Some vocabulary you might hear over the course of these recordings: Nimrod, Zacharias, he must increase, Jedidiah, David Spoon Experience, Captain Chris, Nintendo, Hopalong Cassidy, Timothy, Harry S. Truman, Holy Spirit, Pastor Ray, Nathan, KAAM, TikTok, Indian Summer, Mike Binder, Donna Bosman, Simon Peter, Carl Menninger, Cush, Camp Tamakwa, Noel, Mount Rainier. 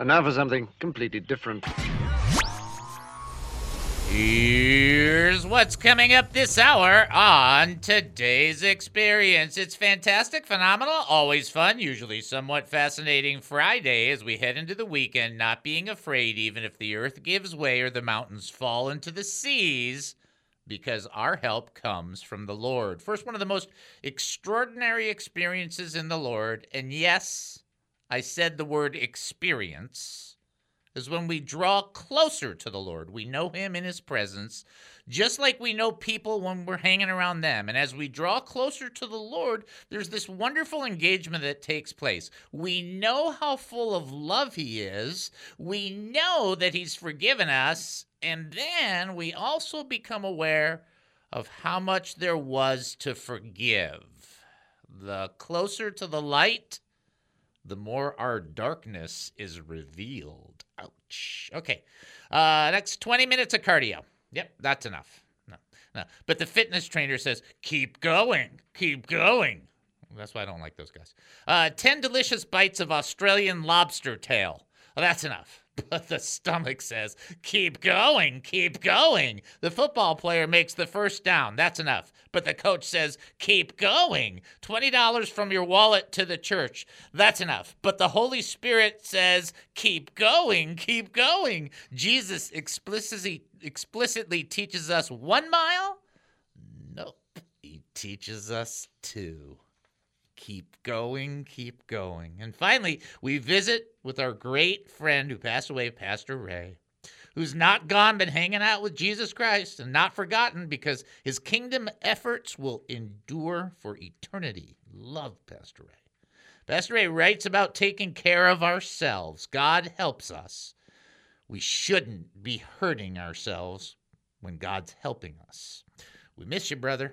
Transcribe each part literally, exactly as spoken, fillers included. And now for something completely different. Here's what's coming up this hour on Today's Experience. It's fantastic, phenomenal, always fun, usually somewhat fascinating Friday as we head into the weekend, not being afraid even if the earth gives way or the mountains fall into the seas, because our help comes from the Lord. First, one of the most extraordinary experiences in the Lord, and yes, I said the word experience, is when we draw closer to the Lord. We know him in his presence, just like we know people when we're hanging around them. And as we draw closer to the Lord, there's this wonderful engagement that takes place. We know how full of love he is. We know that he's forgiven us. And then we also become aware of how much there was to forgive. The closer to the light, the more our darkness is revealed. Ouch. Okay. Uh, next twenty minutes of cardio. Yep, that's enough. No, no. But the fitness trainer says, keep going, keep going. That's why I don't like those guys. Uh, ten delicious bites of Australian lobster tail. Well, that's enough. But the stomach says, keep going, keep going. The football player makes the first down. That's enough. But the coach says, keep going. twenty dollars from your wallet to the church. That's enough. But the Holy Spirit says, keep going, keep going. Jesus explicitly, explicitly teaches us one mile. Nope. He teaches us two. Keep going, keep going. And finally, we visit with our great friend who passed away, Pastor Ray, who's not gone but hanging out with Jesus Christ and not forgotten because his kingdom efforts will endure for eternity. Love Pastor Ray. Pastor Ray writes about taking care of ourselves. God helps us. We shouldn't be hurting ourselves when God's helping us. We miss you, brother.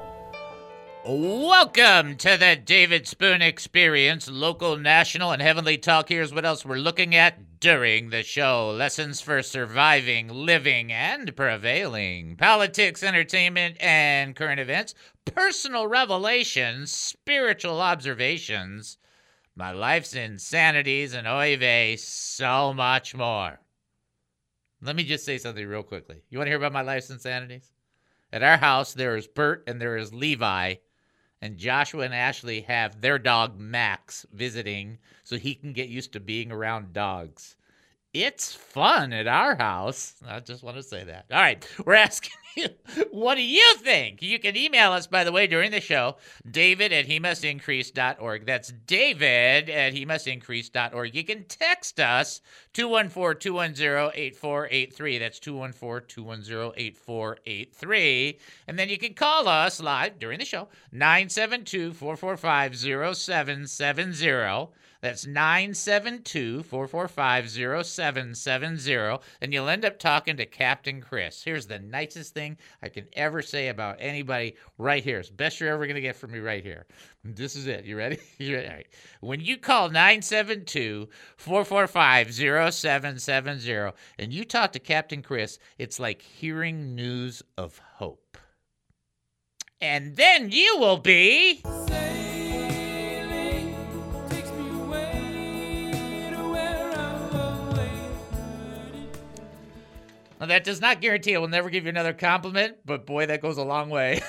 Welcome to the David Spoon Experience, local, national, and heavenly talk. Here's what else we're looking at during the show. Lessons for surviving, living, and prevailing. Politics, entertainment, and current events. Personal revelations, spiritual observations. My life's insanities and oy vey, so much more. Let me just say something real quickly. You want to hear about my life's insanities? At our house, there is Bert and there is Levi, and Joshua and Ashley have their dog Max visiting so he can get used to being around dogs. It's fun at our house. I just want to say that. All right, we're asking you, what do you think? You can email us, by the way, during the show, David at he must increase dot org. That's David at he must increase dot org. You can text us, two one four, two one zero, eight four eight three. That's two one four, two one zero, eight four eight three. And then you can call us live during the show, nine seven two, four four five, zero seven seven zero. That's nine seven two, four four five, zero seven seven zero, and you'll end up talking to Captain Chris. Here's the nicest thing I can ever say about anybody right here. It's the best you're ever going to get from me right here. This is it. You ready? You ready? All right. When you call nine seven two, four four five, zero seven seven zero and you talk to Captain Chris, it's like hearing news of hope. And then you will be... Now, that does not guarantee I will never give you another compliment, but boy, that goes a long way.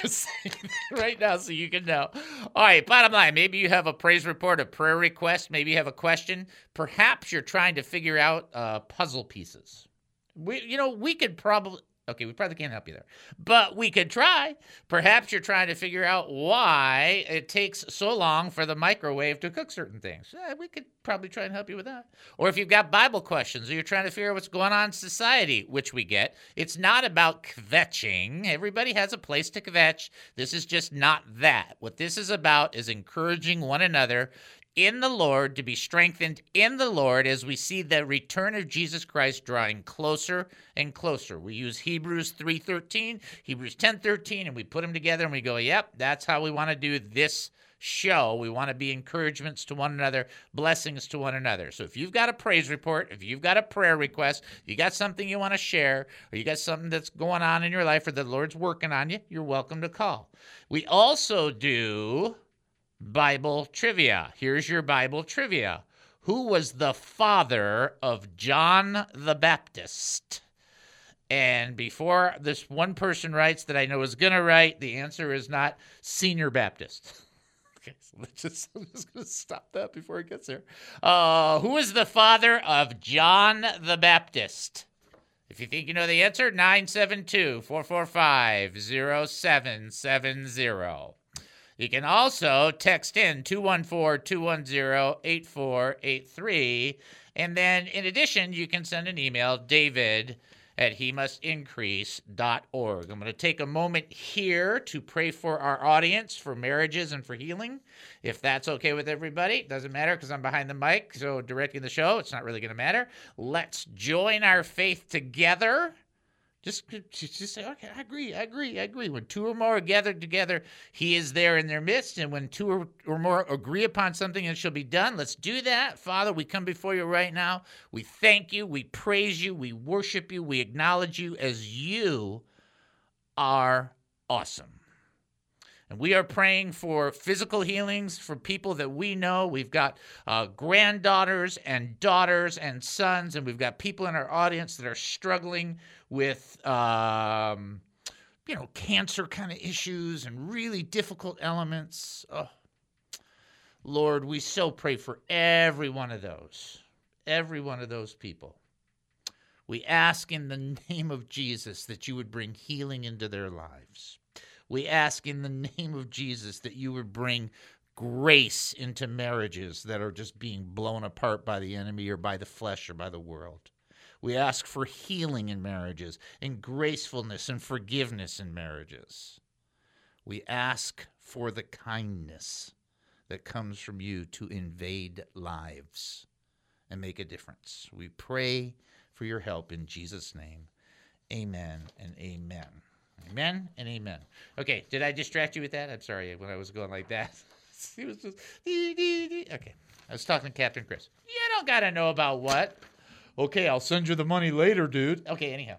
Just saying that right now so you can know. All right, bottom line, maybe you have a praise report, a prayer request, maybe you have a question. Perhaps you're trying to figure out uh, puzzle pieces. We, you know, we could probably, okay, we probably can't help you there, but we could try. Perhaps you're trying to figure out why it takes so long for the microwave to cook certain things. Yeah, we could probably try and help you with that. Or if you've got Bible questions or you're trying to figure out what's going on in society, which we get, it's not about kvetching. Everybody has a place to kvetch. This is just not that. What this is about is encouraging one another in the Lord, to be strengthened in the Lord as we see the return of Jesus Christ drawing closer and closer. We use Hebrews three thirteen, Hebrews ten thirteen, and we put them together and we go, yep, that's how we want to do this show. We want to be encouragements to one another, blessings to one another. So if you've got a praise report, if you've got a prayer request, if you got something you want to share, or you got something that's going on in your life or the Lord's working on you, you're welcome to call. We also do Bible trivia. Here's your Bible trivia. Who was the father of John the Baptist? And before this one person writes that I know is going to write, the answer is not Senior Baptist. Okay, so let's just, I'm just going to stop that before it gets there. Uh, who is the father of John the Baptist? If you think you know the answer, nine seven two, four four five, zero seven seven zero. You can also text in two one four, two one zero, eight four eight three. And then, in addition, you can send an email, David at he must increase dot org. I'm going to take a moment here to pray for our audience, for marriages and for healing, if that's okay with everybody. It doesn't matter because I'm behind the mic, so directing the show, it's not really going to matter. Let's join our faith together. Just, just say, okay, I agree, I agree, I agree. When two or more are gathered together, he is there in their midst. And when two or, or more agree upon something, it shall be done. Let's do that. Father, we come before you right now. We thank you. We praise you. We worship you. We acknowledge you as you are awesome. And we are praying for physical healings for people that we know. We've got uh, granddaughters and daughters and sons, and we've got people in our audience that are struggling with, um, you know, cancer kind of issues and really difficult elements. Oh, Lord, we so pray for every one of those, every one of those people. We ask in the name of Jesus that you would bring healing into their lives. We ask in the name of Jesus that you would bring grace into marriages that are just being blown apart by the enemy or by the flesh or by the world. We ask for healing in marriages and gracefulness and forgiveness in marriages. We ask for the kindness that comes from you to invade lives and make a difference. We pray for your help in Jesus' name. Amen and amen. Amen and amen. Okay, did I distract you with that? I'm sorry when I was going like that. It was just dee, dee, dee. Okay, I was talking to Captain Chris. You don't gotta know about what. Okay, I'll send you the money later, dude. Okay, anyhow,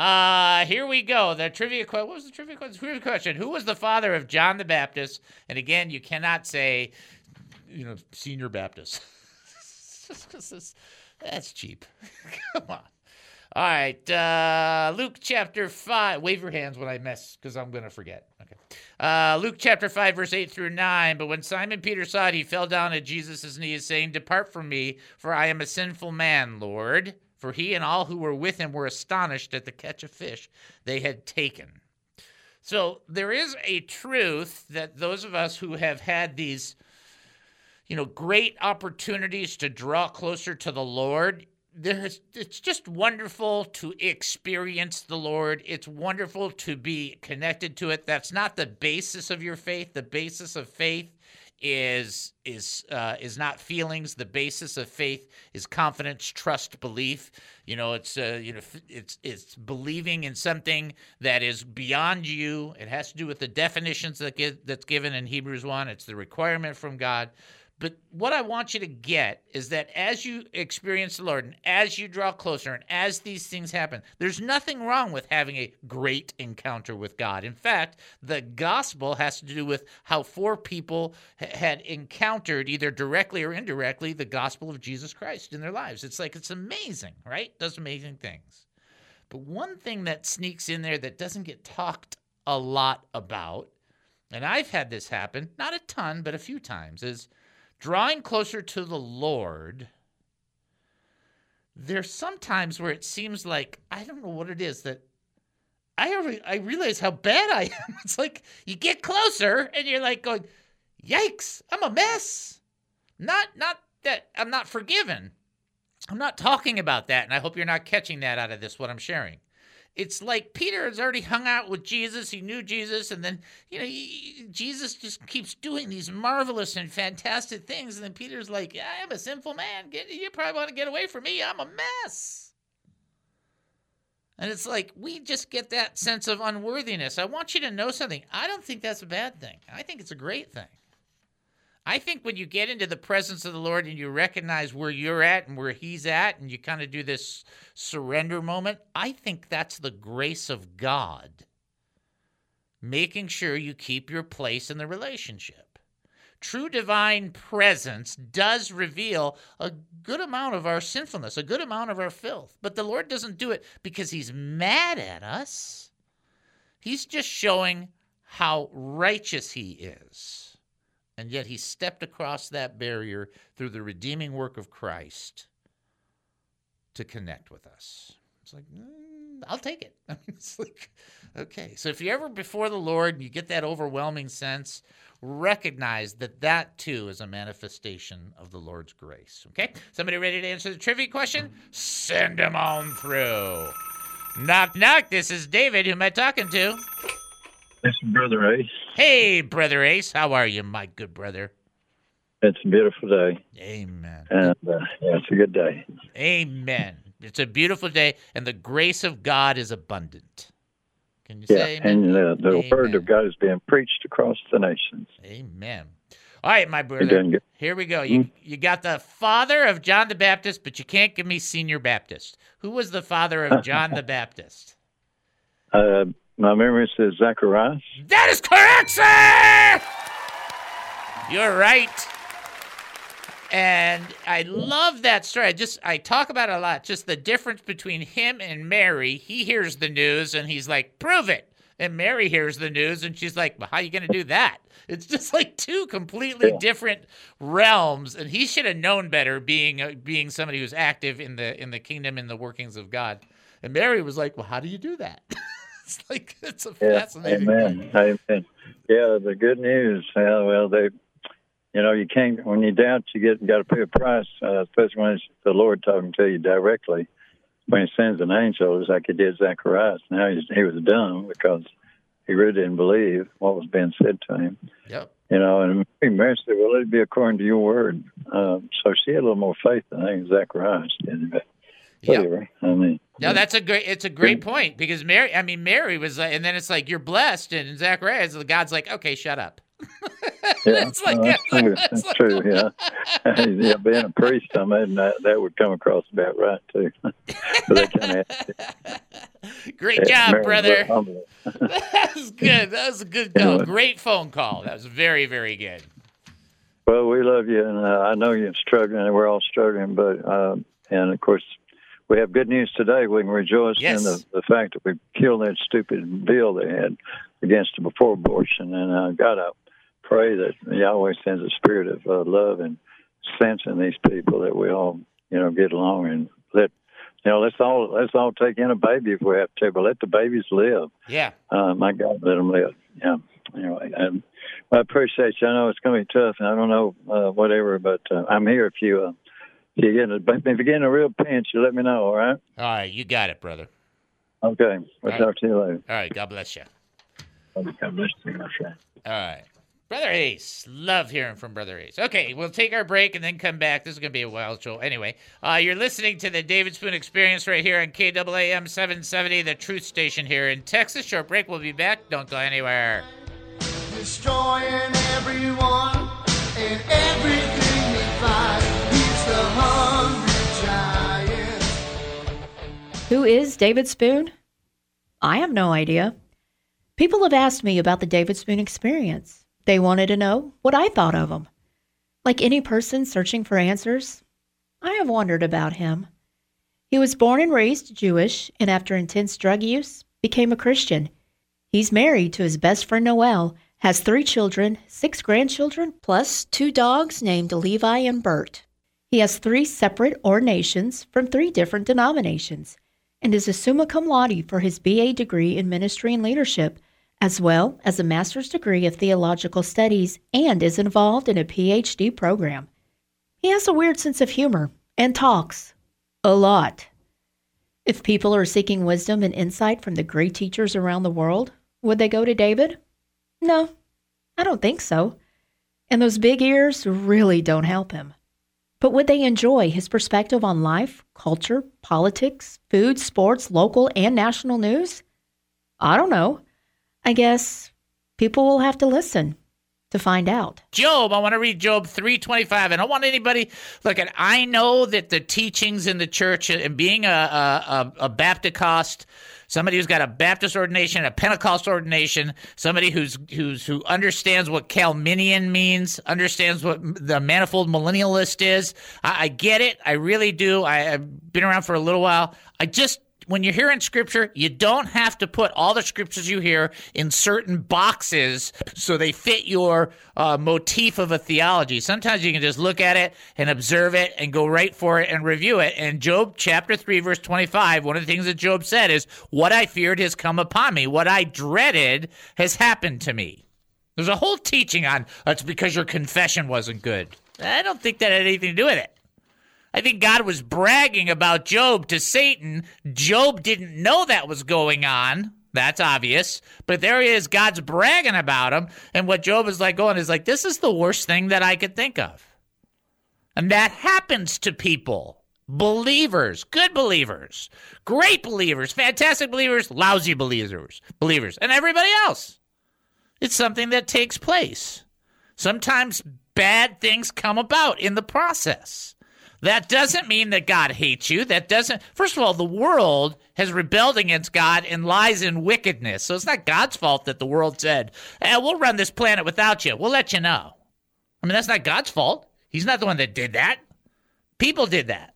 uh, here we go. The trivia question. What was the trivia question? Trivia question. Who was the father of John the Baptist? And again, you cannot say, you know, Senior Baptist. That's cheap. Come on. All right, uh, Luke chapter five. Wave your hands when I mess, because I'm going to forget. Okay, uh, Luke chapter five, verse eight through nine. But when Simon Peter saw it, he fell down at Jesus' knees, saying, "Depart from me, for I am a sinful man, Lord." For he and all who were with him were astonished at the catch of fish they had taken. So there is a truth that those of us who have had these, you know, great opportunities to draw closer to the Lord. There's, it's just wonderful to experience the Lord. It's wonderful to be connected to it. That's not the basis of your faith. The basis of faith is is uh, is not feelings. The basis of faith is confidence, trust, belief. You know, it's uh, you know, it's it's believing in something that is beyond you. It has to do with the definitions that get, that's given in Hebrews one. It's the requirement from God. But what I want you to get is that as you experience the Lord and as you draw closer and as these things happen, there's nothing wrong with having a great encounter with God. In fact, the gospel has to do with how four people ha- had encountered, either directly or indirectly, the gospel of Jesus Christ in their lives. It's like, it's amazing, right? Does amazing things. But one thing that sneaks in there that doesn't get talked a lot about, and I've had this happen, not a ton, but a few times, is drawing closer to the Lord, there's sometimes where it seems like, I don't know what it is, that I already, I realize how bad I am. It's like you get closer and you're like going, yikes, I'm a mess. Not not that I'm not forgiven. I'm not talking about that, and I hope you're not catching that out of this, what I'm sharing. it's like Peter has already hung out with Jesus. He knew Jesus. And then, you know, he, Jesus just keeps doing these marvelous and fantastic things. And then Peter's like, I am a sinful man. Get, you probably want to get away from me. I'm a mess. And it's like, we just get that sense of unworthiness. I want you to know something. I don't think that's a bad thing. I think it's a great thing. I think when you get into the presence of the Lord and you recognize where you're at and where he's at and you kind of do this surrender moment, I think that's the grace of God, making sure you keep your place in the relationship. True divine presence does reveal a good amount of our sinfulness, a good amount of our filth. But the Lord doesn't do it because he's mad at us. He's just showing how righteous he is. And yet he stepped across that barrier through the redeeming work of Christ to connect with us. It's like, mm, I'll take it. I mean, it's like, okay. So if you're ever before the Lord and you get that overwhelming sense, recognize that that too is a manifestation of the Lord's grace. Okay? Somebody ready to answer the trivia question? Send them on through. Knock, knock. This is David. Who am I talking to? This is Brother Ace. Hey, Brother Ace. How are you, my good brother? It's a beautiful day. Amen. And uh, yeah, it's a good day. Amen. It's a beautiful day, and the grace of God is abundant. Can you yeah, say amen? And uh, the amen. Word of God is being preached across the nations. Amen. All right, my brother. Here we go. You mm-hmm. you got the father of John the Baptist, but you can't give me Senior Baptist. Who was the father of John the Baptist? Uh. My memory says Zacharias. That is correct, sir! You're right. And I love that story. I just I talk about it a lot, just the difference between him and Mary. He hears the news, and he's like, prove it. And Mary hears the news, and she's like, well, how are you going to do that? It's just like two completely yeah. different realms, and he should have known better being uh, being somebody who's active in the in the kingdom and the workings of God. And Mary was like, well, how do you do that? It's like, it's a yeah, fascinating amen, thing. Amen. Yeah, the good news. Yeah, well, they, you know, you can't, when you doubt, you get, you got to pay a price, uh, especially when it's the Lord talking to you directly. When he sends an angel, it's like he did Zacharias. Now he's, he was dumb because he really didn't believe what was being said to him. Yep. You know, and Mary said, well, let it be according to your word. Uh, so she had a little more faith than I think Zacharias did. But whatever, yep. I mean. No, that's a great, it's a great point because Mary, I mean, Mary was like, and then it's like, you're blessed. And Zacharias, God's like, okay, shut up. Yeah, it's like, no, that's yeah, true. That's like, true, yeah. Yeah, being a priest, I mean, that, that would come across about right, too. Great yeah, job, Mary, brother. That was good. That was a good call. Anyway. Great phone call. That was very, very good. Well, we love you. And uh, I know you're struggling and we're all struggling, but, uh, and of course, we have good news today. We can rejoice yes. in the, the fact that we killed that stupid bill they had against the before abortion. And uh, God, I pray that Yahweh sends a spirit of uh, love and sense in these people that we all, you know, get along and let, you know, let's all let's all take in a baby if we have to, but let the babies live. Yeah. Uh, my God, let them live. Yeah. Anyway, I'm, I appreciate you. I know it's going to be tough, and I don't know uh, whatever, but uh, I'm here if you. Uh, If you're getting a, a real pinch, you let me know, all right? All right, you got it, brother. Okay, we'll talk right. to you later. All right, God bless you. God bless you, my friend. All right. Brother Ace, love hearing from Brother Ace. Okay, we'll take our break and then come back. This is going to be a wild show. Anyway, uh, you're listening to the David Spoon Experience right here on K A A M seven seventy, the Truth Station here in Texas. Short break, we'll be back. Don't go anywhere. Destroying everyone and everything we find. Who is David Spoon? I have no idea. People have asked me about the David Spoon Experience. They wanted to know what I thought of him. Like any person searching for answers, I have wondered about him. He was born and raised Jewish, and after intense drug use, became a Christian. He's married to his best friend Noel, has three children, six grandchildren, plus two dogs named Levi and Bert. He has three separate ordinations from three different denominations and is a summa cum laude for his B A degree in ministry and leadership, as well as a master's degree of theological studies, and is involved in a P H D program. He has a weird sense of humor and talks a lot. If people are seeking wisdom and insight from the great teachers around the world, would they go to David? No, I don't think so. And those big ears really don't help him. But would they enjoy his perspective on life, culture, politics, food, sports, local and national news? I don't know. I guess people will have to listen to find out. Job, I want to read Job three twenty-five. I don't want anybody, look, and I know that the teachings in the church, and being a, a, a Baptist, somebody who's got a Baptist ordination, a Pentecost ordination, somebody who's who's who understands what Calminian means, understands what the manifold millennialist is. I, I get it. I really do. I, I've been around for a little while. I just, when you're hearing scripture, you don't have to put all the scriptures you hear in certain boxes so they fit your uh, motif of a theology. Sometimes you can just look at it and observe it and go right for it and review it. And Job chapter three, verse twenty-five, one of the things that Job said is, what I feared has come upon me. What I dreaded has happened to me. There's a whole teaching on, that's because your confession wasn't good. I don't think that had anything to do with it. I think God was bragging about Job to Satan. Job didn't know that was going on. That's obvious. But there he is. God's bragging about him. And what Job is like going is like, this is the worst thing that I could think of. And that happens to people. Believers, good believers, great believers, fantastic believers, lousy believers, believers, and everybody else. It's something that takes place. Sometimes bad things come about in the process. That doesn't mean that God hates you. That doesn't. First of all, the world has rebelled against God and lies in wickedness. So it's not God's fault that the world said, eh, we'll run this planet without you. We'll let you know. I mean, that's not God's fault. He's not the one that did that. People did that.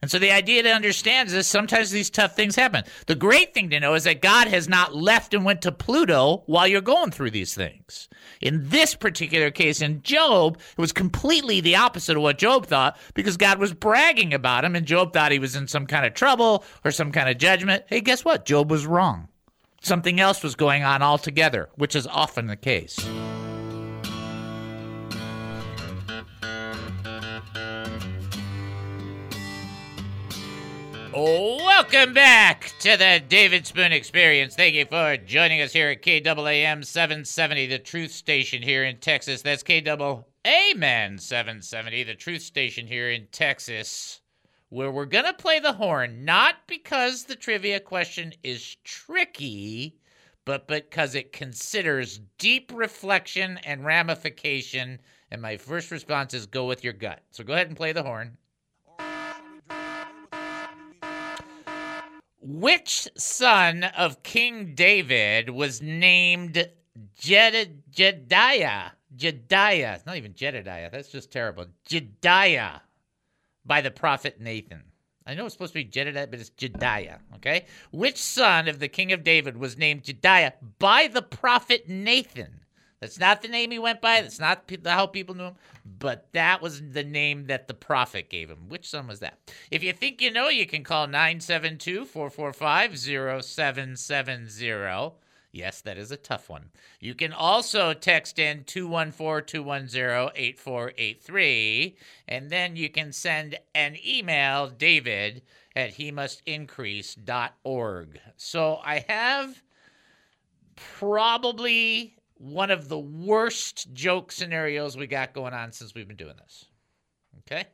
And so the idea to understand is sometimes these tough things happen. The great thing to know is that God has not left and went to Pluto while you're going through these things. In this particular case, in Job, it was completely the opposite of what Job thought because God was bragging about him, and Job thought he was in some kind of trouble or some kind of judgment. Hey, guess what? Job was wrong. Something else was going on altogether, which is often the case. Welcome back to the David Spoon Experience. Thank you for joining us here at K A A M seven seventy, the Truth Station here in Texas. That's K A A M seven seventy, the Truth Station here in Texas, where we're going to play the horn, not because the trivia question is tricky, but because it considers deep reflection and ramification. And my first response is go with your gut. So go ahead and play the horn. Which son of King David was named Jed- Jedidiah? Jedidiah. It's not even Jedidiah. That's just terrible. Jedidiah by the prophet Nathan. I know it's supposed to be Jedidiah, but it's Jedidiah, okay? Which son of the king of David was named Jedidiah by the prophet Nathan? That's not the name he went by. That's not how people knew him. But that was the name that the prophet gave him. Which son was that? If you think you know, you can call nine seven two, four four five, zero seven seven zero. Yes, that is a tough one. You can also text in two one four, two one zero, eight four eight three. And then you can send an email, David, at he must increase dot org. So I have probably one of the worst joke scenarios we got going on since we've been doing this. Okay?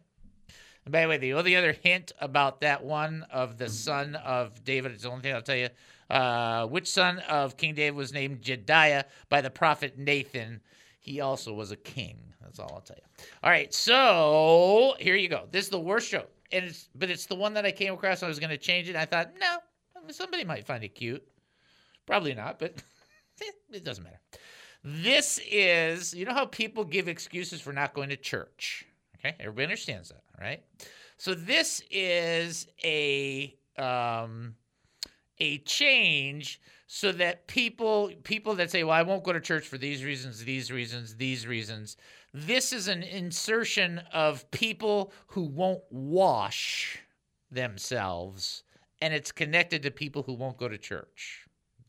And by the way, the only other hint about that one of the son of David, it's the only thing I'll tell you, uh, which son of King David was named Jedidiah by the prophet Nathan. He also was a king. That's all I'll tell you. All right, so here you go. This is the worst joke, and it's, but it's the one that I came across. I was going to change it. I thought, no, somebody might find it cute. Probably not, but it doesn't matter. This is, you know how people give excuses for not going to church, okay? Everybody understands that, right? So this is a um, a change so that people people that say, well, I won't go to church for these reasons, these reasons, these reasons. This is an insertion of people who won't wash themselves, and it's connected to people who won't go to church.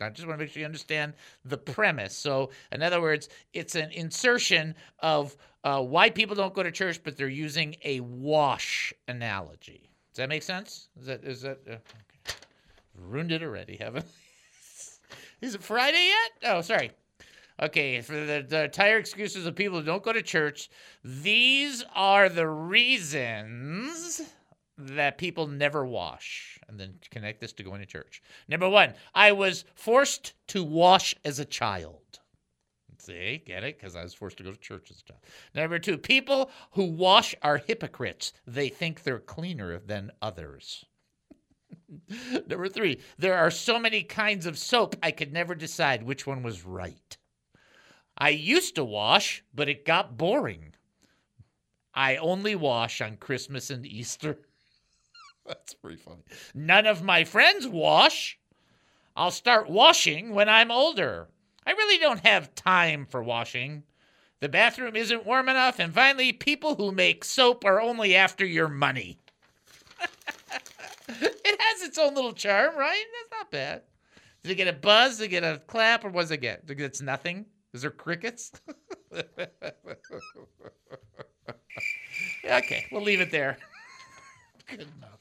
I just want to make sure you understand the premise. So, in other words, it's an insertion of uh, why people don't go to church, but they're using a wash analogy. Does that make sense? Is that, is that, uh, okay. Ruined it already, haven't I? Is it Friday yet? Oh, sorry. Okay, for the, the entire excuses of people who don't go to church, these are the reasons that people never wash. And then connect this to going to church. Number one, I was forced to wash as a child. See, get it? Because I was forced to go to church as a child. Number two, people who wash are hypocrites. They think they're cleaner than others. Number three, there are so many kinds of soap, I could never decide which one was right. I used to wash, but it got boring. I only wash on Christmas and Easter. That's pretty funny. None of my friends wash. I'll start washing when I'm older. I really don't have time for washing. The bathroom isn't warm enough. And finally, people who make soap are only after your money. It has its own little charm, right? That's not bad. Did it get a buzz? Did it get a clap? Or what does it get? It's nothing. Is there crickets? Okay, we'll leave it there. Good enough.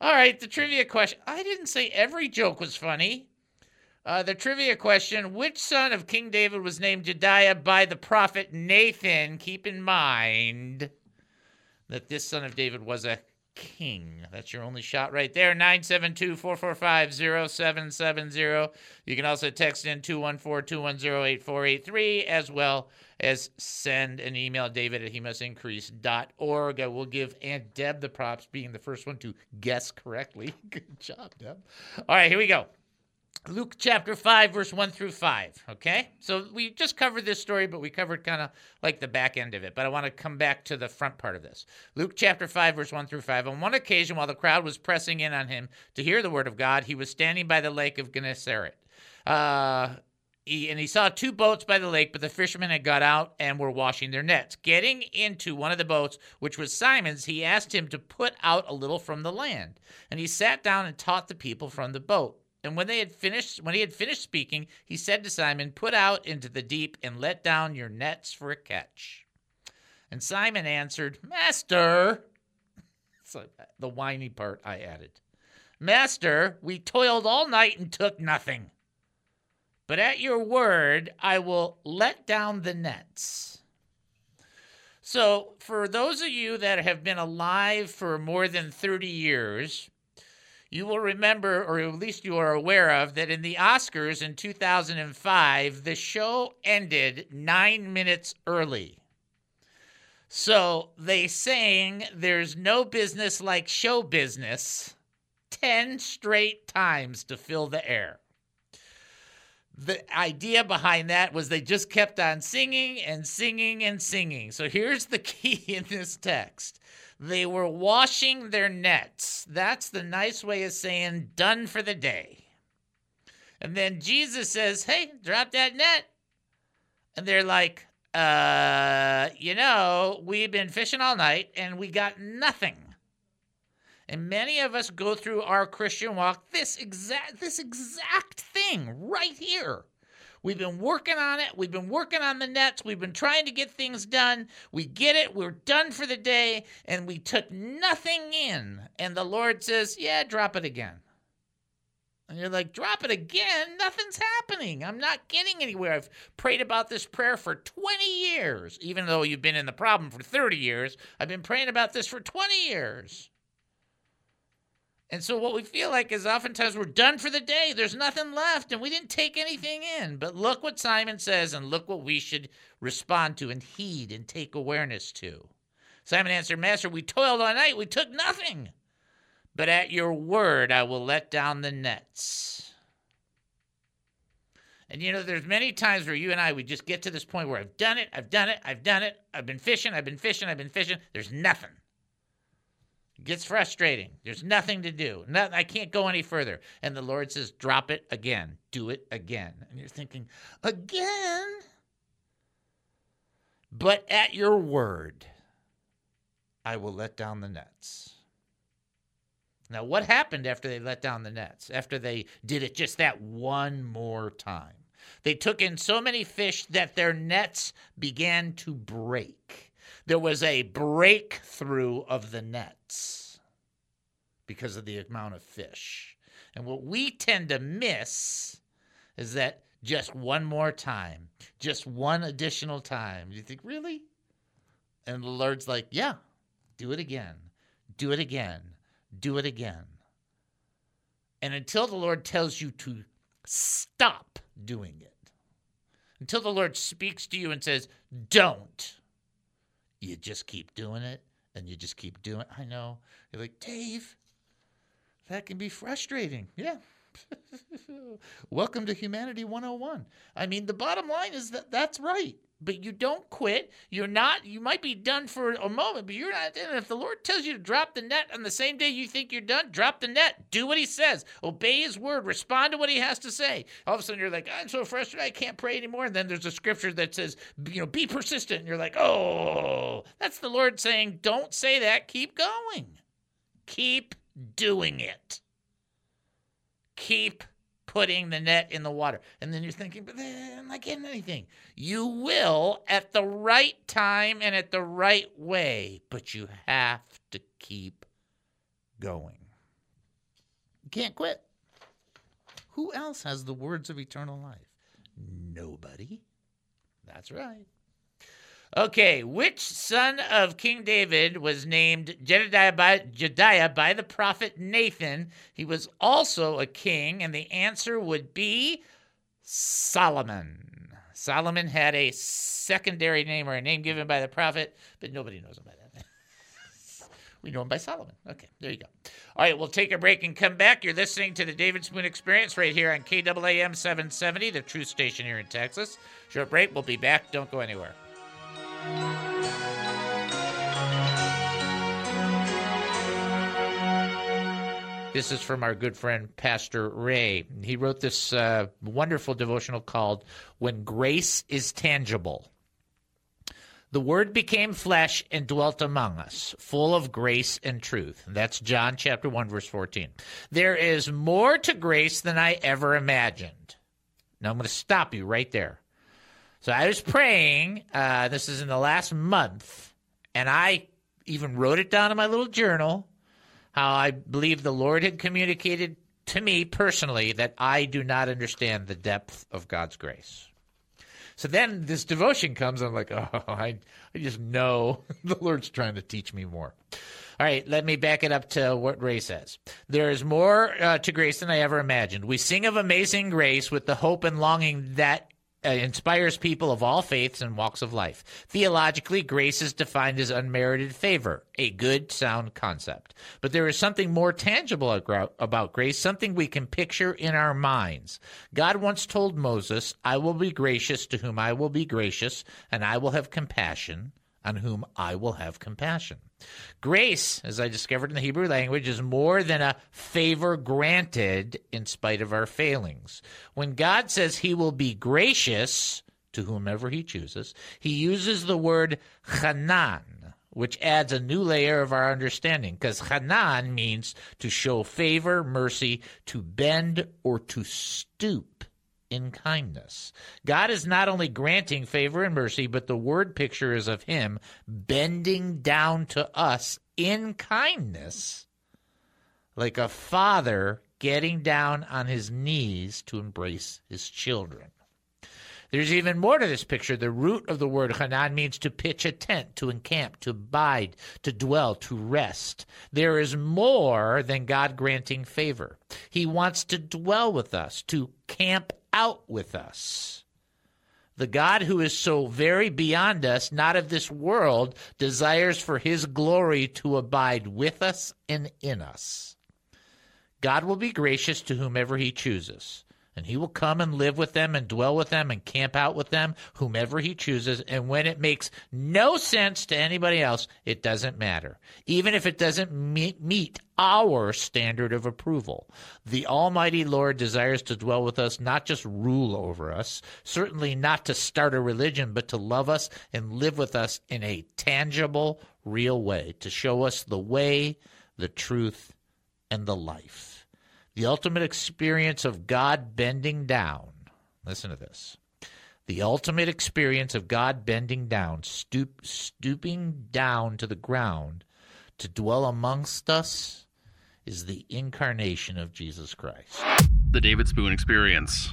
All right, the trivia question. I didn't say every joke was funny. Uh, the trivia question, which son of King David was named Jedidiah by the prophet Nathan? Keep in mind that this son of David was a king. That's your only shot right there. nine seven two, four four five, zero seven seven zero. You can also text in two one four, two one zero, eight four eight three, as well as send an email, David at he must increase dot org. I will give Aunt Deb the props being the first one to guess correctly. Good job, Deb. All right, here we go. Luke chapter five, verse one through five, okay? So we just covered this story, but we covered kind of like the back end of it. But I want to come back to the front part of this. Luke chapter five, verse one through five. On one occasion, while the crowd was pressing in on him to hear the word of God, he was standing by the lake of Gennesaret. Uh, he, and he saw two boats by the lake, but the fishermen had got out and were washing their nets. Getting into one of the boats, which was Simon's, he asked him to put out a little from the land. And he sat down and taught the people from the boat. And when they had finished, when he had finished speaking, he said to Simon, "Put out into the deep and let down your nets for a catch." And Simon answered, "Master," so the whiny part I added, "Master, we toiled all night and took nothing. But at your word, I will let down the nets." So for those of you that have been alive for more than thirty years, you will remember, or at least you are aware of, that in the Oscars in two thousand five, the show ended nine minutes early. So they sang, "There's no business like show business," ten straight times to fill the air. The idea behind that was they just kept on singing and singing and singing. So here's the key in this text. They were washing their nets. That's the nice way of saying done for the day. And then Jesus says, "Hey, drop that net." And they're like, uh, you know, we've been fishing all night and we got nothing. And many of us go through our Christian walk this exact, this exact thing right here. We've been working on it. We've been working on the nets. We've been trying to get things done. We get it. We're done for the day. And we took nothing in. And the Lord says, "Yeah, drop it again." And you're like, "Drop it again? Nothing's happening. I'm not getting anywhere. I've prayed about this prayer for twenty years. Even though you've been in the problem for thirty years, I've been praying about this for twenty years. And so what we feel like is oftentimes we're done for the day. There's nothing left, and we didn't take anything in. But look what Simon says, and look what we should respond to and heed and take awareness to. Simon answered, "Master, we toiled all night. We took nothing. But at your word, I will let down the nets." And, you know, there's many times where you and I, we just get to this point where I've done it, I've done it, I've done it. I've been fishing, I've been fishing, I've been fishing. There's nothing. It gets frustrating. There's nothing to do. Not, I can't go any further. And the Lord says, "Drop it again. Do it again." And you're thinking, again? "But at your word, I will let down the nets." Now, what happened after they let down the nets? After they did it just that one more time? They took in so many fish that their nets began to break. There was a breakthrough of the nets because of the amount of fish. And what we tend to miss is that just one more time, just one additional time. You think, really? And the Lord's like, yeah, do it again, do it again, do it again. And until the Lord tells you to stop doing it, until the Lord speaks to you and says, don't, you just keep doing it and you just keep doing it. I know. You're like, Dave, that can be frustrating. Yeah. Welcome to Humanity one oh one. I mean, the bottom line is that that's right. But you don't quit. You're not, you might be done for a moment, but you're not. And if the Lord tells you to drop the net on the same day you think you're done, drop the net. Do what he says. Obey his word. Respond to what he has to say. All of a sudden you're like, I'm so frustrated, I can't pray anymore. And then there's a scripture that says, you know, be persistent. And you're like, oh, that's the Lord saying, don't say that. Keep going. Keep doing it. Keep putting the net in the water. And then you're thinking, but I'm not getting anything. You will at the right time and at the right way, but you have to keep going. You can't quit. Who else has the words of eternal life? Nobody. That's right. Okay, which son of King David was named Jedidiah by, Jedidiah by the prophet Nathan? He was also a king, and the answer would be Solomon. Solomon had a secondary name or a name given by the prophet, but nobody knows him by that name. We know him by Solomon. Okay, there you go. All right, we'll take a break and come back. You're listening to the David Spoon Experience right here on K A A M seven seventy, the truth station here in Texas. Short break. We'll be back. Don't go anywhere. This is from our good friend Pastor Ray. He wrote this uh, wonderful devotional called When Grace is Tangible. The Word became flesh and dwelt among us, full of grace and truth. That's John chapter one, verse fourteen. There is more to grace than I ever imagined. Now I'm going to stop you right there. So I was praying, uh, this is in the last month, and I even wrote it down in my little journal, how I believe the Lord had communicated to me personally that I do not understand the depth of God's grace. So then this devotion comes, and I'm like, oh, I, I just know the Lord's trying to teach me more. All right, let me back it up to what Ray says. There is more uh, to grace than I ever imagined. We sing of amazing grace with the hope and longing that inspires people of all faiths and walks of life. Theologically, grace is defined as unmerited favor, a good, sound concept. But there is something more tangible about grace, something we can picture in our minds. God once told Moses, I will be gracious to whom I will be gracious, and I will have compassion on whom I will have compassion. Grace, as I discovered in the Hebrew language, is more than a favor granted in spite of our failings. When God says he will be gracious to whomever he chooses, he uses the word chanan, which adds a new layer of our understanding, because chanan means to show favor, mercy, to bend, or to stoop in kindness. God is not only granting favor and mercy, but the word picture is of him bending down to us in kindness, like a father getting down on his knees to embrace his children. There's even more to this picture. The root of the word chanan means to pitch a tent, to encamp, to abide, to dwell, to rest. There is more than God granting favor. He wants to dwell with us, to camp out with us. The God who is so very beyond us, not of this world, desires for his glory to abide with us and in us. God will be gracious to whomever he chooses. And he will come and live with them and dwell with them and camp out with them, whomever he chooses. And when it makes no sense to anybody else, it doesn't matter, even if it doesn't meet, meet our standard of approval. The Almighty Lord desires to dwell with us, not just rule over us, certainly not to start a religion, but to love us and live with us in a tangible, real way, to show us the way, the truth, and the life. The ultimate experience of God bending down, listen to this, the ultimate experience of God bending down, stoop, stooping down to the ground to dwell amongst us is the incarnation of Jesus Christ. The David Spoon Experience.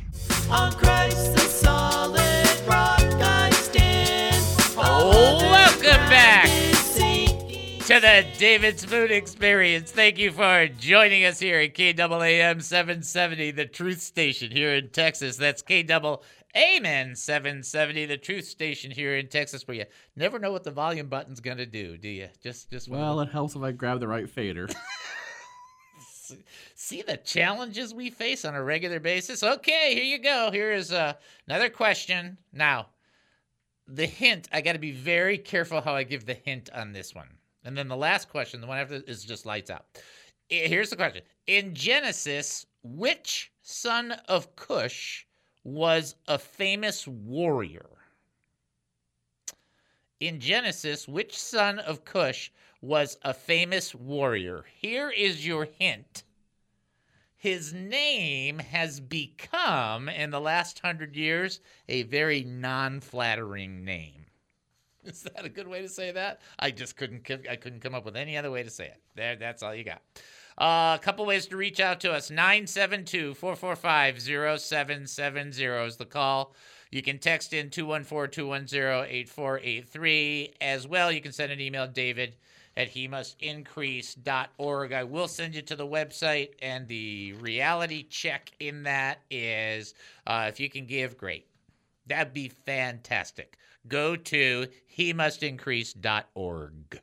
On Christ the solid rock I stand. Welcome back to the David Spoon Experience. Thank you for joining us here at K A A M seven seventy, the Truth Station here in Texas. That's K A A M seven seventy, the Truth Station here in Texas, where you never know what the volume button's going to do, do you? Just, just Well, it helps if I grab the right fader. See the challenges we face on a regular basis? Okay, here you go. Here is uh, another question. Now, the hint, I got to be very careful how I give the hint on this one. And then the last question, the one after, is just lights out. Here's the question. In Genesis, which son of Cush was a famous warrior? In Genesis, which son of Cush was a famous warrior? Here is your hint. His name has become, in the last hundred years, a very non-flattering name. Is that a good way to say that? I just couldn't I couldn't come up with any other way to say it. There, that's all you got. Uh, a couple ways to reach out to us. nine seven two, four four five, zero seven seven zero is the call. You can text in two one four, two one zero, eight four eight three. As well, you can send an email, David at he must increase dot org. I will send you to the website, and the reality check in that is uh, if you can give, great. That'd be fantastic. Go to he must increase dot org.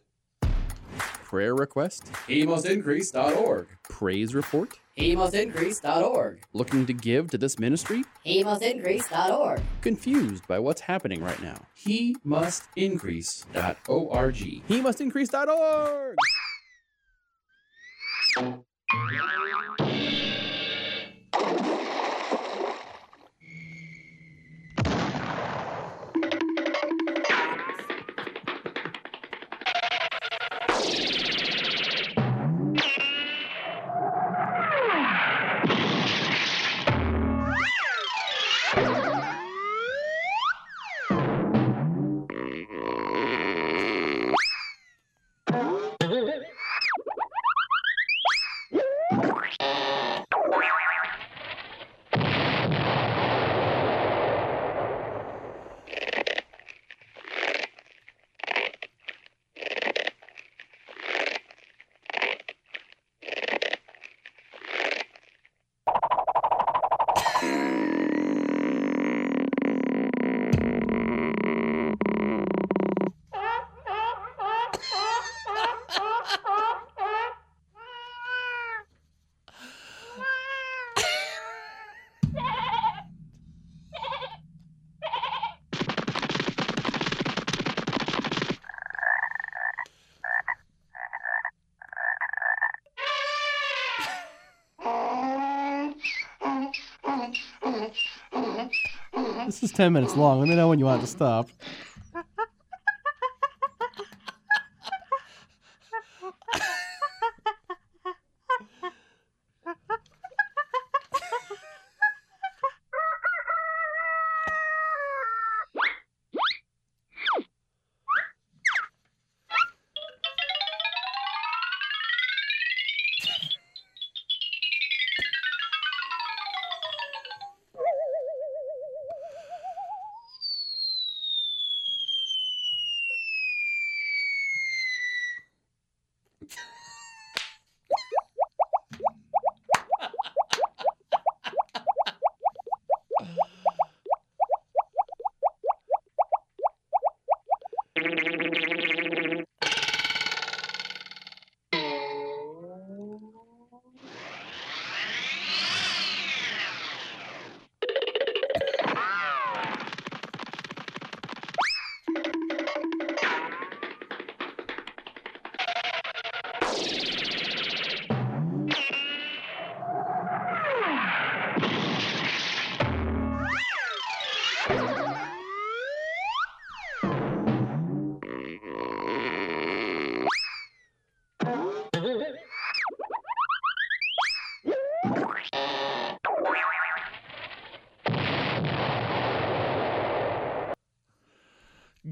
Prayer request? He must increase dot org. Praise report? He must increase dot org. Looking to give to this ministry? He must increase dot org. Confused by what's happening right now? He must increase dot org. He must increase dot org. This is ten minutes long. Let me know when you want to stop.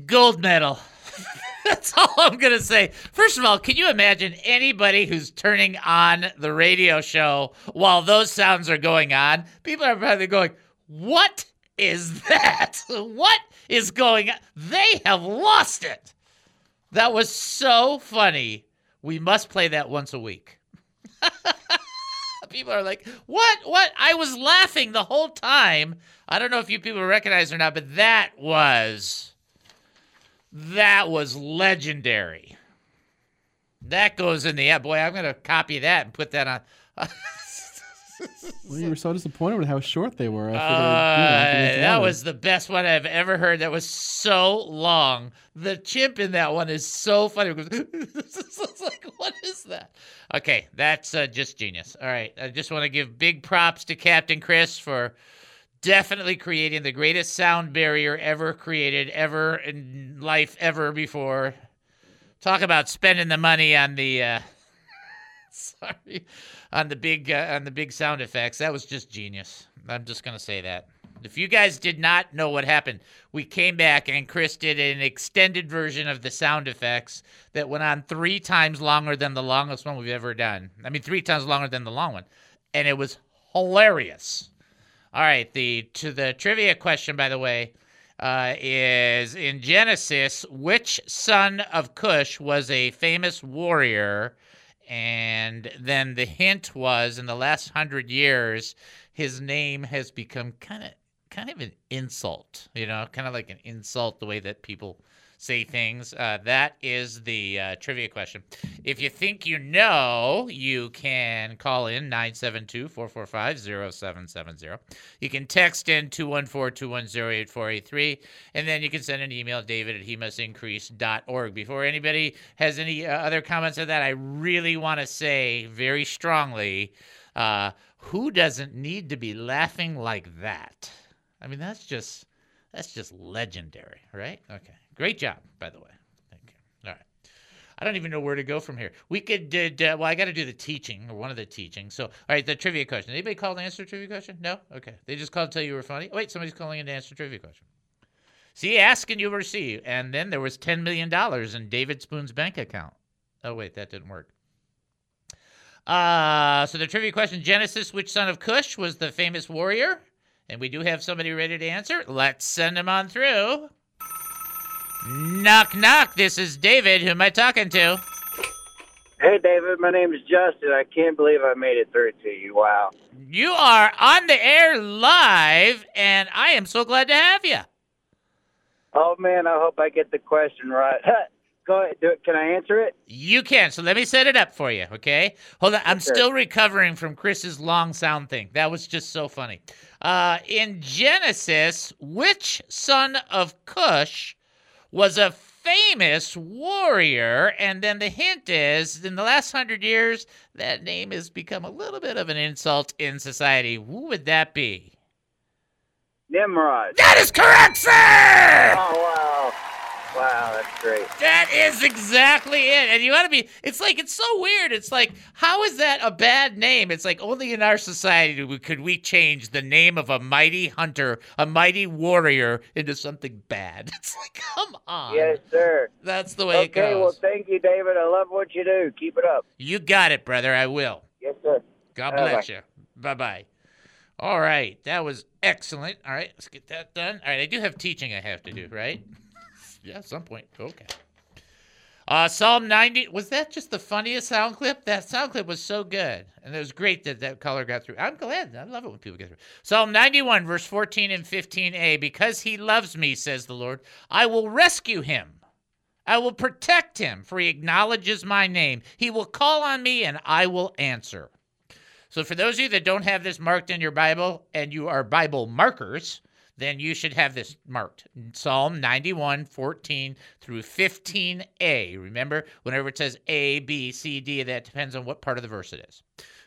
Gold medal. That's all I'm going to say. First of all, can you imagine anybody who's turning on the radio show while those sounds are going on? People are probably going, what is that? What is going on? They have lost it. That was so funny. We must play that once a week. People are like, what, what? I was laughing the whole time. I don't know if you people recognize it or not, but that was... That was legendary. That goes in the app. Boy, I'm going to copy that and put that on. Well, you were so disappointed with how short they were. After uh, they, you know, after that was the best one I've ever heard. That was so long. The chimp in that one is so funny. It's like, what is that? Okay, that's uh, just genius. All right, I just want to give big props to Captain Chris for... definitely creating the greatest sound barrier ever created, ever in life, ever before. Talk about spending the money on the, uh, sorry, on the big, uh, on the big sound effects. That was just genius. I'm just gonna say that. If you guys did not know what happened, we came back and Chris did an extended version of the sound effects that went on three times longer than the longest one we've ever done. I mean, three times longer than the long one, and it was hilarious. All right, the to the trivia question, by the way, uh, is in Genesis, which son of Cush was a famous warrior? And then the hint was, in the last hundred years, his name has become kind of kind of an insult, you know, kind of like an insult the way that people say things. Uh, that is the uh, trivia question. If you think you know, you can call in nine seven two, four four five, zero seven seven zero. You can text in two one four, two one zero, eight four eight three, and then you can send an email, David at he must increase dot org. Before anybody has any uh, other comments on that, I really want to say very strongly, uh, who doesn't need to be laughing like that? I mean, that's just that's just legendary, right? Okay. Great job, by the way. Thank you. All right. I don't even know where to go from here. We could, uh, well, I got to do the teaching, or one of the teachings. So, all right, the trivia question. Anybody call to answer a trivia question? No? Okay. They just called to tell you were funny? Oh, wait, somebody's calling in to answer a trivia question. See, ask and you'll receive. And then there was ten million dollars in David Spoon's bank account. Oh, wait, that didn't work. Uh, so the trivia question, Genesis, which son of Cush was the famous warrior? And we do have somebody ready to answer. Let's send him on through. Knock, knock. This is David. Who am I talking to? Hey, David. My name is Justin. I can't believe I made it through to you. Wow. You are on the air live, and I am so glad to have you. Oh, man, I hope I get the question right. Go ahead. Do it. Can I answer it? You can. So let me set it up for you, okay? Hold on. I'm sure. Still recovering from Chris's long sound thing. That was just so funny. Uh, in Genesis, which son of Cush... was a famous warrior, and then the hint is, in the last hundred years, that name has become a little bit of an insult in society. Who would that be? Nimrod. That is correct, sir! Oh, wow. Wow, that's great. That is exactly it. And you ought to be, it's like, it's so weird. It's like, how is that a bad name? It's like, only in our society could we change the name of a mighty hunter, a mighty warrior, into something bad. It's like, come on. Yes, sir. That's the way okay, it goes. Okay, well, thank you, David. I love what you do. Keep it up. You got it, brother. I will. Yes, sir. God bless you. Bye-bye. All right. That was excellent. All right, let's get that done. All right, I do have teaching I have to do, right? Yeah, at some point. Okay. Uh, Psalm ninety. Was that just the funniest sound clip? That sound clip was so good. And it was great that that caller got through. I'm glad. I love it when people get through. Psalm ninety-one, verse fourteen and fifteen a. Because he loves me, says the Lord, I will rescue him. I will protect him, for he acknowledges my name. He will call on me, and I will answer. So for those of you that don't have this marked in your Bible, and you are Bible markers, then you should have this marked. Psalm ninety-one, fourteen through fifteen a. Remember, whenever it says A, B, C, D, that depends on what part of the verse it is.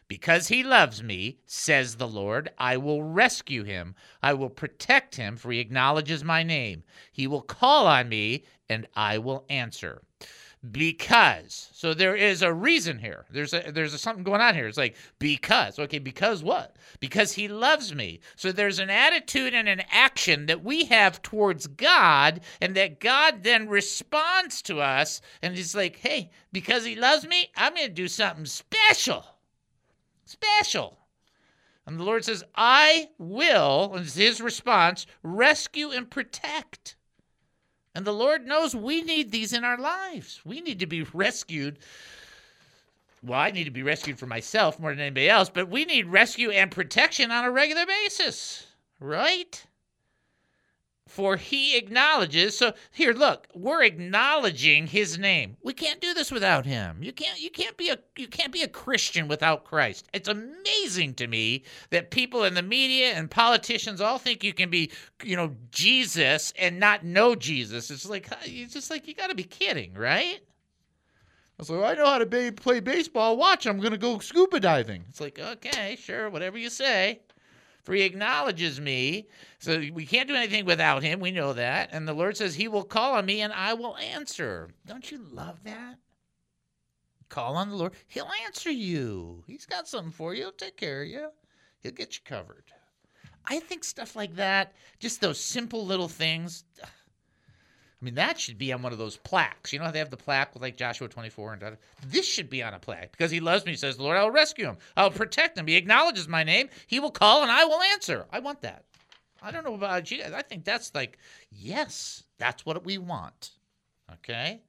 Because he loves me, says the Lord, I will rescue him. I will protect him, for he acknowledges my name. He will call on me, and I will answer. because. So there is a reason here. There's a, there's a something going on here. It's like, because. Okay, because what? Because he loves me. So there's an attitude and an action that we have towards God, and that God then responds to us, and he's like, hey, because he loves me, I'm going to do something special. Special. And the Lord says, I will, and it's his response, rescue and protect. And the Lord knows we need these in our lives. We need to be rescued. Well, I need to be rescued for myself more than anybody else, but we need rescue and protection on a regular basis, right? For he acknowledges. So here, look, we're acknowledging his name. We can't do this without him. You can't you can't be a you can't be a Christian without Christ. It's amazing to me that people in the media and politicians all think you can be, you know, Jesus and not know Jesus. It's like it's just like you got to be kidding, right? I was like, well, I know how to be, play baseball. Watch, I'm going to go scuba diving. It's like, okay, sure, whatever you say. For he acknowledges me, so we can't do anything without him. We know that. And the Lord says, he will call on me, and I will answer. Don't you love that? Call on the Lord. He'll answer you. He's got something for you. He'll take care of you. He'll get you covered. I think stuff like that, just those simple little things, I mean, that should be on one of those plaques. You know how they have the plaque with, like, Joshua twenty-four and da, da. This should be on a plaque. Because he loves me, he says, the Lord, I will rescue him. I will protect him. He acknowledges my name. He will call, and I will answer. I want that. I don't know about you guys. I think that's like, yes, that's what we want. Okay?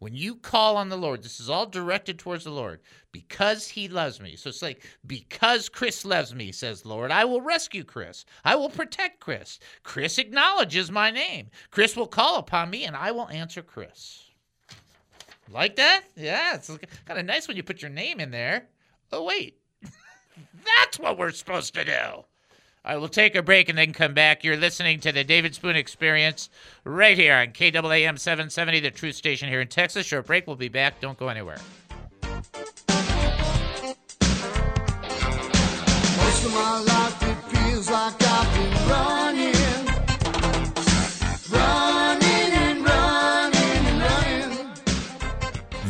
When you call on the Lord, this is all directed towards the Lord. Because he loves me. So it's like, because Chris loves me, says Lord, I will rescue Chris. I will protect Chris. Chris acknowledges my name. Chris will call upon me, and I will answer Chris. Like that? Yeah, it's kind of nice when you put your name in there. Oh, wait. That's what we're supposed to do. All right, we'll take a break and then come back. You're listening to the David Spoon Experience right here on K A A M seven seventy, the Truth Station here in Texas. Short break. We'll be back. Don't go anywhere. Most of my life, it feels like I've been running, running and running and running.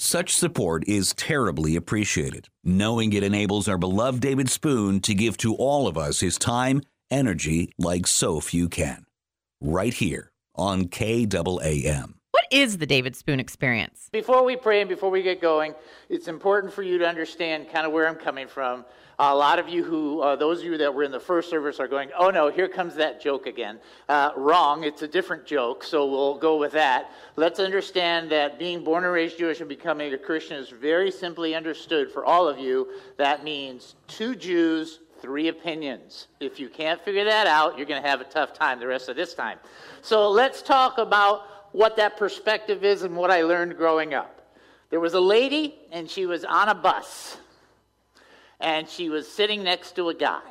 Such support is terribly appreciated, knowing it enables our beloved David Spoon to give to all of us his time, energy, like so few can. Right here on K A A M. What is the David Spoon Experience? Before we pray and before we get going, it's important for you to understand kind of where I'm coming from. A lot of you who, uh, those of you that were in the first service are going, oh no, here comes that joke again. Uh, wrong, it's a different joke, so we'll go with that. Let's understand that being born and raised Jewish and becoming a Christian is very simply understood for all of you. That means two Jews, three opinions. If you can't figure that out, you're going to have a tough time the rest of this time. So let's talk about what that perspective is and what I learned growing up. There was a lady, and she was on a bus. And she was sitting next to a guy.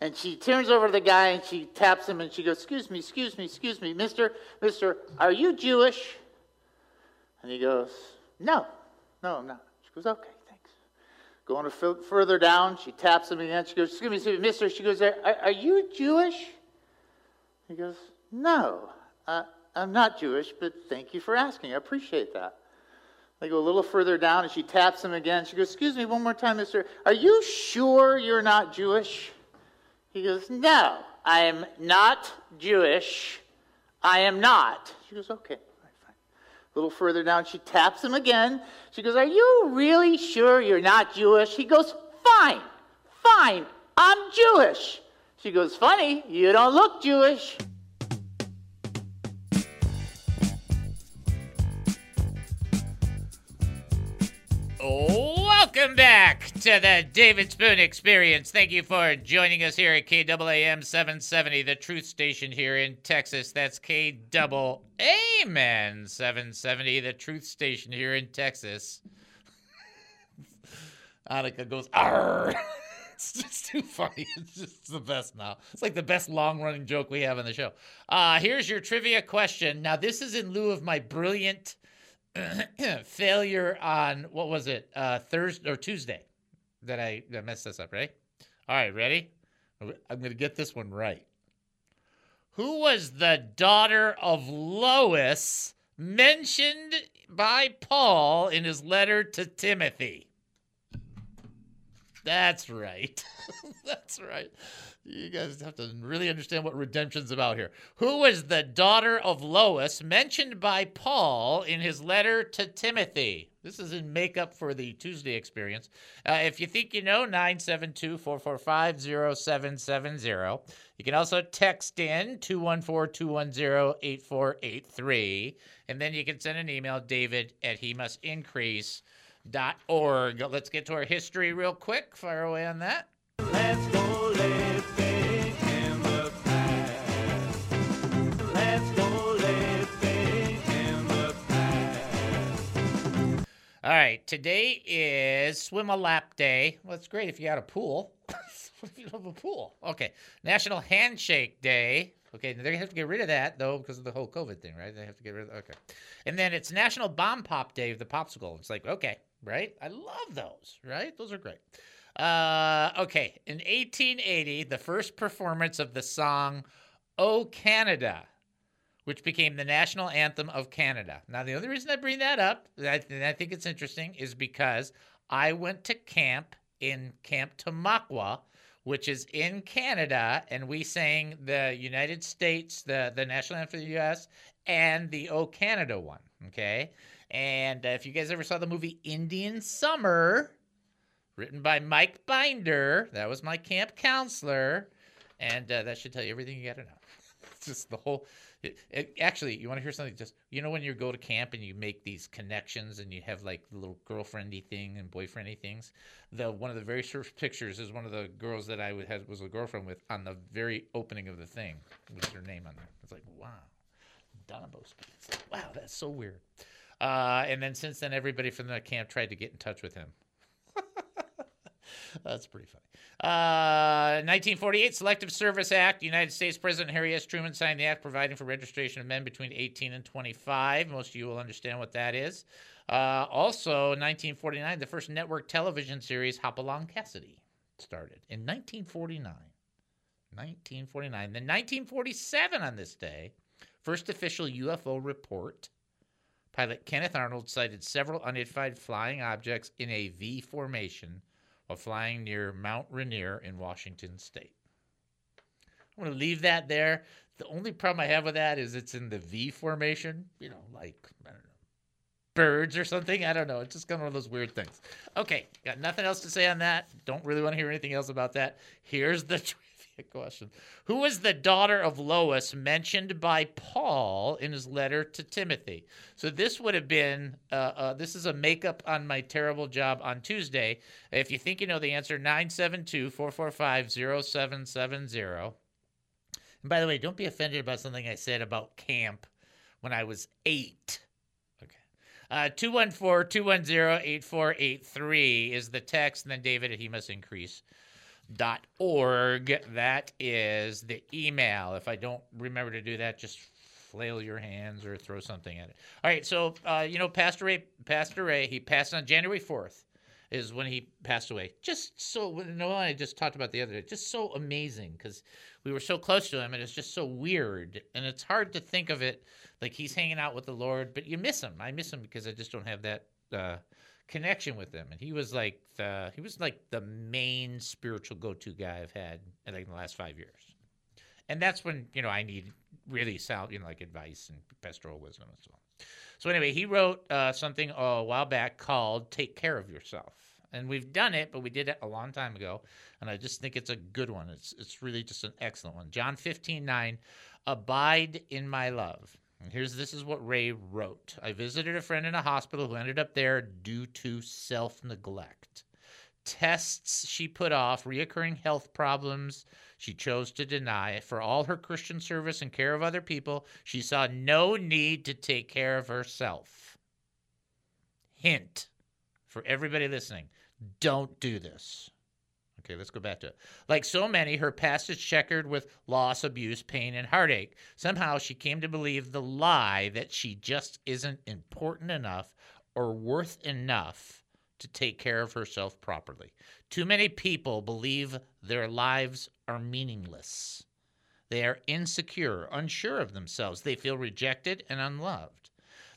And she turns over to the guy and she taps him and she goes, excuse me, excuse me, excuse me, mister, mister, are you Jewish? And he goes, no, no, I'm not. She goes, okay, thanks. Going further down, she taps him again. She goes, excuse me, excuse me, mister. She goes, are, are you Jewish? He goes, no, uh, I'm not Jewish, but thank you for asking. I appreciate that. They go a little further down, and she taps him again. She goes, excuse me, one more time, mister. Are you sure you're not Jewish? He goes, no, I am not Jewish. I am not. She goes, okay. A little further down, she taps him again. She goes, are you really sure you're not Jewish? He goes, fine, fine, I'm Jewish. She goes, funny, you don't look Jewish. Welcome back to the David Spoon Experience. Thank you for joining us here at K A A M seven seventy, the truth station here in Texas. That's K A A M seven seventy, the truth station here in Texas. Annika goes, arr! It's just too funny. It's just the best now. It's like the best long-running joke we have on the show. Uh, here's your trivia question. Now, this is in lieu of my brilliant failure on, what was it, uh, Thursday or Tuesday that I, I messed this up, right? All right, ready? I'm going to get this one right. Who was the daughter of Lois mentioned by Paul in his letter to Timothy? That's right. That's right. You guys have to really understand what redemption's about here. Who was the daughter of Lois mentioned by Paul in his letter to Timothy? This is in makeup for the Tuesday experience. Uh, if you think you know, nine seven two, four four five, zero seven seven zero. You can also text in two one four, two one zero, eight four eight three. And then you can send an email, David at he must increase. Dot org. Let's get to our history real quick. Fire away on that. Let's go living in the past. Let's go living in the past. All right, today is Swim a Lap Day. Well, it's great if you had a pool. What if you don't have a pool? Okay, National Handshake Day. Okay, they're going to have to get rid of that, though, because of the whole COVID thing, right? They have to get rid of that. Okay. And then it's National Bomb Pop Day of the Popsicle. It's like, okay, right? I love those, right? Those are great. Uh, okay, in eighteen eighty, the first performance of the song O Canada, which became the national anthem of Canada. Now, the only reason I bring that up, and I, and I think it's interesting, is because I went to camp in Camp Tamakwa, which is in Canada, and we sang the United States, the, the national anthem for the U S, and the O Canada one, okay? And uh, if you guys ever saw the movie Indian Summer, written by Mike Binder, that was my camp counselor, and uh, that should tell you everything you gotta know. It's just the whole... It, it, actually, you want to hear something? Just, you know, when you go to camp and you make these connections and you have like the little girlfriendy thing and boyfriendy things. The one of the very first pictures is one of the girls that I would have was a girlfriend with on the very opening of the thing with her name on there. It's like, wow, Donna Bosman. Wow, that's so weird. Uh, and then since then, everybody from the camp tried to get in touch with him. That's pretty funny. Uh, nineteen forty-eight, Selective Service Act. United States President Harry S. Truman signed the act providing for registration of men between eighteen and twenty-five. Most of you will understand what that is. Uh, also, nineteen forty-nine, the first network television series, Hopalong Cassidy, started in nineteen forty-nine. nineteen forty-nine. Then nineteen forty-seven on this day, first official U F O report. Pilot Kenneth Arnold sighted several unidentified flying objects in a V formation while flying near Mount Rainier in Washington State. I'm going to leave that there. The only problem I have with that is it's in the V formation. You know, like, I don't know, birds or something. I don't know. It's just kind of one of those weird things. Okay, got nothing else to say on that. Don't really want to hear anything else about that. Here's the trivia question. Who was the daughter of Lois mentioned by Paul in his letter to Timothy? So this would have been, uh, uh, this is a makeup on my terrible job on Tuesday. If you think you know the answer, nine seven two, four four five, zero seven seven zero. And by the way, don't be offended about something I said about camp when I was eight. Uh, two one four, two one zero, eight four eight three is the text, and then David at he must increase dot org. That is the email. If I don't remember to do that, just flail your hands or throw something at it. All right, so, uh, you know, Pastor Ray, Pastor Ray, he passed on January fourth. is when he passed away. Just so, Noel and I just talked about the other day, just so amazing because we were so close to him, and it's just so weird. And it's hard to think of it like he's hanging out with the Lord, but you miss him. I miss him because I just don't have that uh, connection with him. And he was like the, he was like the main spiritual go-to guy I've had in like the last five years. And that's when, you know, I need really sound, you know, like advice and pastoral wisdom and so on. So anyway, he wrote uh, something a while back called Take Care of Yourself. And we've done it, but we did it a long time ago. And I just think it's a good one. It's it's really just an excellent one. John fifteen nine, abide in my love. And here's, this is what Ray wrote. I visited a friend in a hospital who ended up there due to self-neglect. Tests she put off, reoccurring health problems she chose to deny. For all her Christian service and care of other people, she saw no need to take care of herself. Hint for everybody listening, don't do this. Okay, let's go back to it. Like so many, her past is checkered with loss, abuse, pain, and heartache. Somehow she came to believe the lie that she just isn't important enough or worth enough to take care of herself properly. Too many people believe their lives are meaningless. They are insecure, unsure of themselves. They feel rejected and unloved.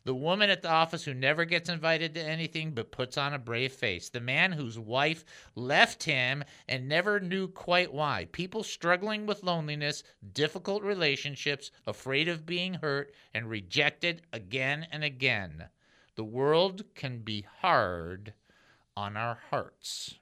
The woman at the office who never gets invited to anything but puts on a brave face. The man whose wife left him and never knew quite why. People struggling with loneliness, difficult relationships, afraid of being hurt, and rejected again and again. The world can be hard on our hearts.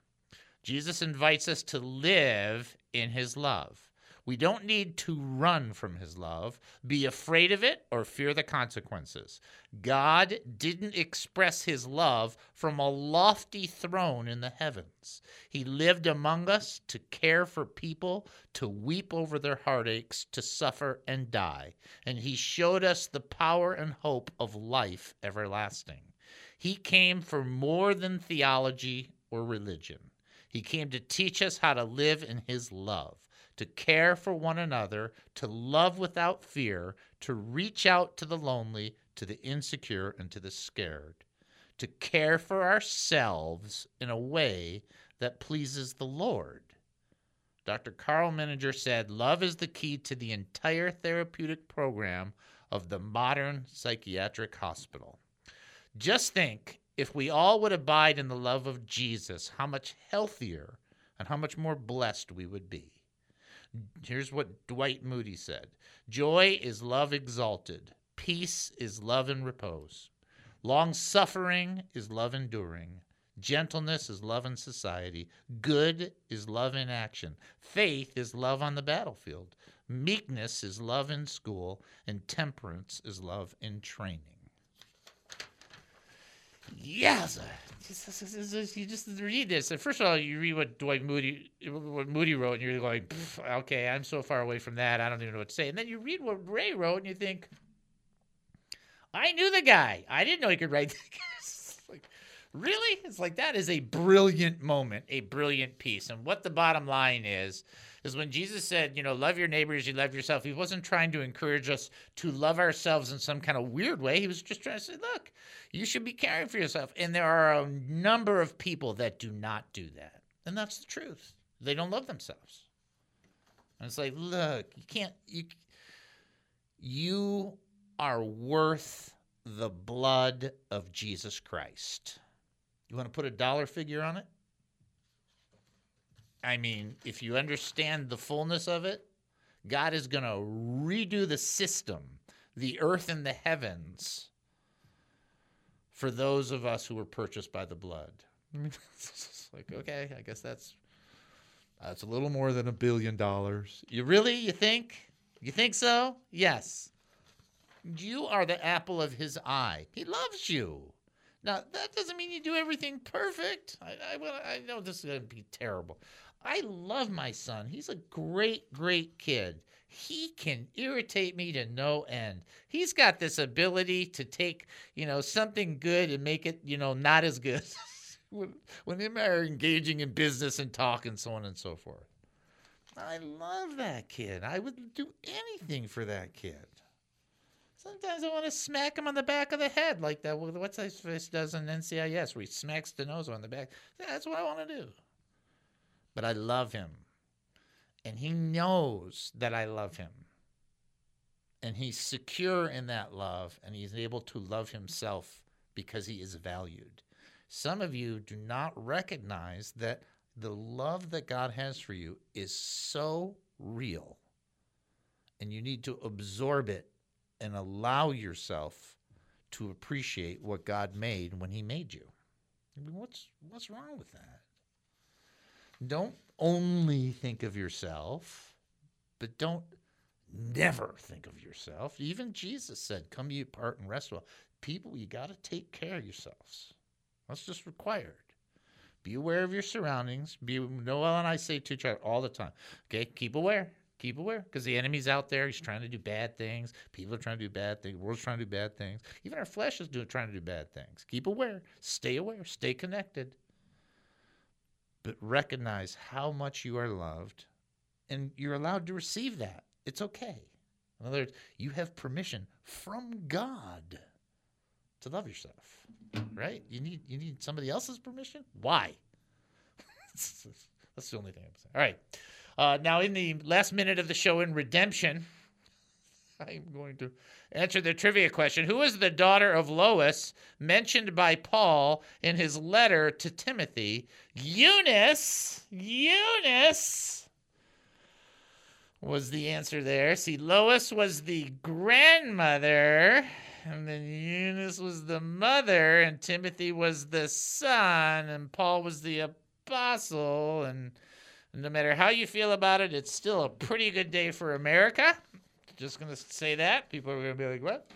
Jesus invites us to live in his love. We don't need to run from his love, be afraid of it, or fear the consequences. God didn't express his love from a lofty throne in the heavens. He lived among us to care for people, to weep over their heartaches, to suffer and die. And he showed us the power and hope of life everlasting. He came for more than theology or religion. He came to teach us how to live in his love, to care for one another, to love without fear, to reach out to the lonely, to the insecure, and to the scared, to care for ourselves in a way that pleases the Lord. Doctor Carl Menninger said, love is the key to the entire therapeutic program of the modern psychiatric hospital. Just think, if we all would abide in the love of Jesus, how much healthier and how much more blessed we would be. Here's what Dwight Moody said. Joy is love exalted. Peace is love in repose. Long-suffering is love enduring. Gentleness is love in society. Good is love in action. Faith is love on the battlefield. Meekness is love in school. And temperance is love in training. Yes, you just read this. And first of all, you read what Dwight Moody, what Moody wrote, and you're like, okay, I'm so far away from that, I don't even know what to say. And then you read what Ray wrote, and you think, I knew the guy. I didn't know he could write this. Like, really? It's like, that is a brilliant moment, a brilliant piece. And what the bottom line is, is when Jesus said, you know, love your neighbor as you love yourself, he wasn't trying to encourage us to love ourselves in some kind of weird way. He was just trying to say, look, you should be caring for yourself. And there are a number of people that do not do that. And that's the truth. They don't love themselves. And it's like, look, you can't, you, you are worth the blood of Jesus Christ. You want to put a dollar figure on it? I mean, if you understand the fullness of it, God is going to redo the system, the earth and the heavens, for those of us who were purchased by the blood. It's like, okay, I guess that's that's a little more than a billion dollars. You really? You think? You think so? Yes. You are the apple of his eye. He loves you. Now, that doesn't mean you do everything perfect. I, I, I know this is going to be terrible. I love my son. He's a great, great kid. He can irritate me to no end. He's got this ability to take, you know, something good and make it, you know, not as good when, when they are engaging in business and talk and so on and so forth. I love that kid. I would do anything for that kid. Sometimes I want to smack him on the back of the head like that. What's that fish does in N C I S where he smacks DeNozo on the back? That's what I want to do. But I love him. And he knows that I love him. And he's secure in that love, and he's able to love himself because he is valued. Some of you do not recognize that the love that God has for you is so real, and you need to absorb it and allow yourself to appreciate what God made when he made you. I mean, what's, what's wrong with that? Don't only think of yourself, but don't never think of yourself. Even Jesus said, come ye apart and rest well. People, you got to take care of yourselves. That's just required. Be aware of your surroundings. Be, Noel and I say to each other all the time, okay, keep aware. Keep aware because the enemy's out there. He's trying to do bad things. People are trying to do bad things. The world's trying to do bad things. Even our flesh is doing, trying to do bad things. Keep aware. Stay aware. Stay connected. But recognize how much you are loved, and you're allowed to receive that. It's okay. In other words, you have permission from God to love yourself, right? You need you need somebody else's permission? Why? That's the only thing I'm saying. All right. Uh, now, in the last minute of the show in Redemption, I'm going to answer the trivia question. Who is the daughter of Lois mentioned by Paul in his letter to Timothy? Eunice. Eunice was the answer there. See, Lois was the grandmother, and then Eunice was the mother, and Timothy was the son, and Paul was the apostle. And no matter how you feel about it, it's still a pretty good day for America. Just going to say that. People are going to be like, what?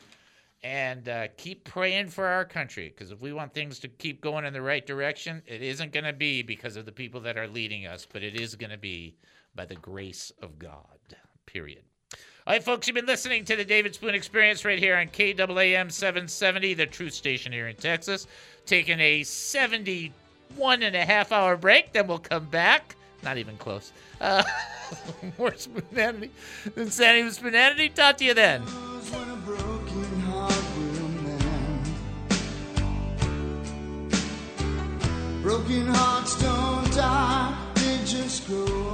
And uh, keep praying for our country, because if we want things to keep going in the right direction, it isn't going to be because of the people that are leading us, but it is going to be by the grace of God, period. All right, folks, you've been listening to the David Spoon Experience right here on K A A M seven seventy, the Truth Station here in Texas. Taking a seventy-one and a half hour break, then we'll come back. Not even close. Uh, more Spoonanity than Sanity with Spoonanity. Talk to you then. Broken hearts don't die, they just go.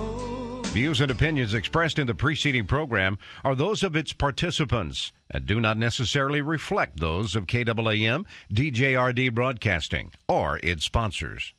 Views and opinions expressed in the preceding program are those of its participants and do not necessarily reflect those of K A A M, D J R D Broadcasting, or its sponsors.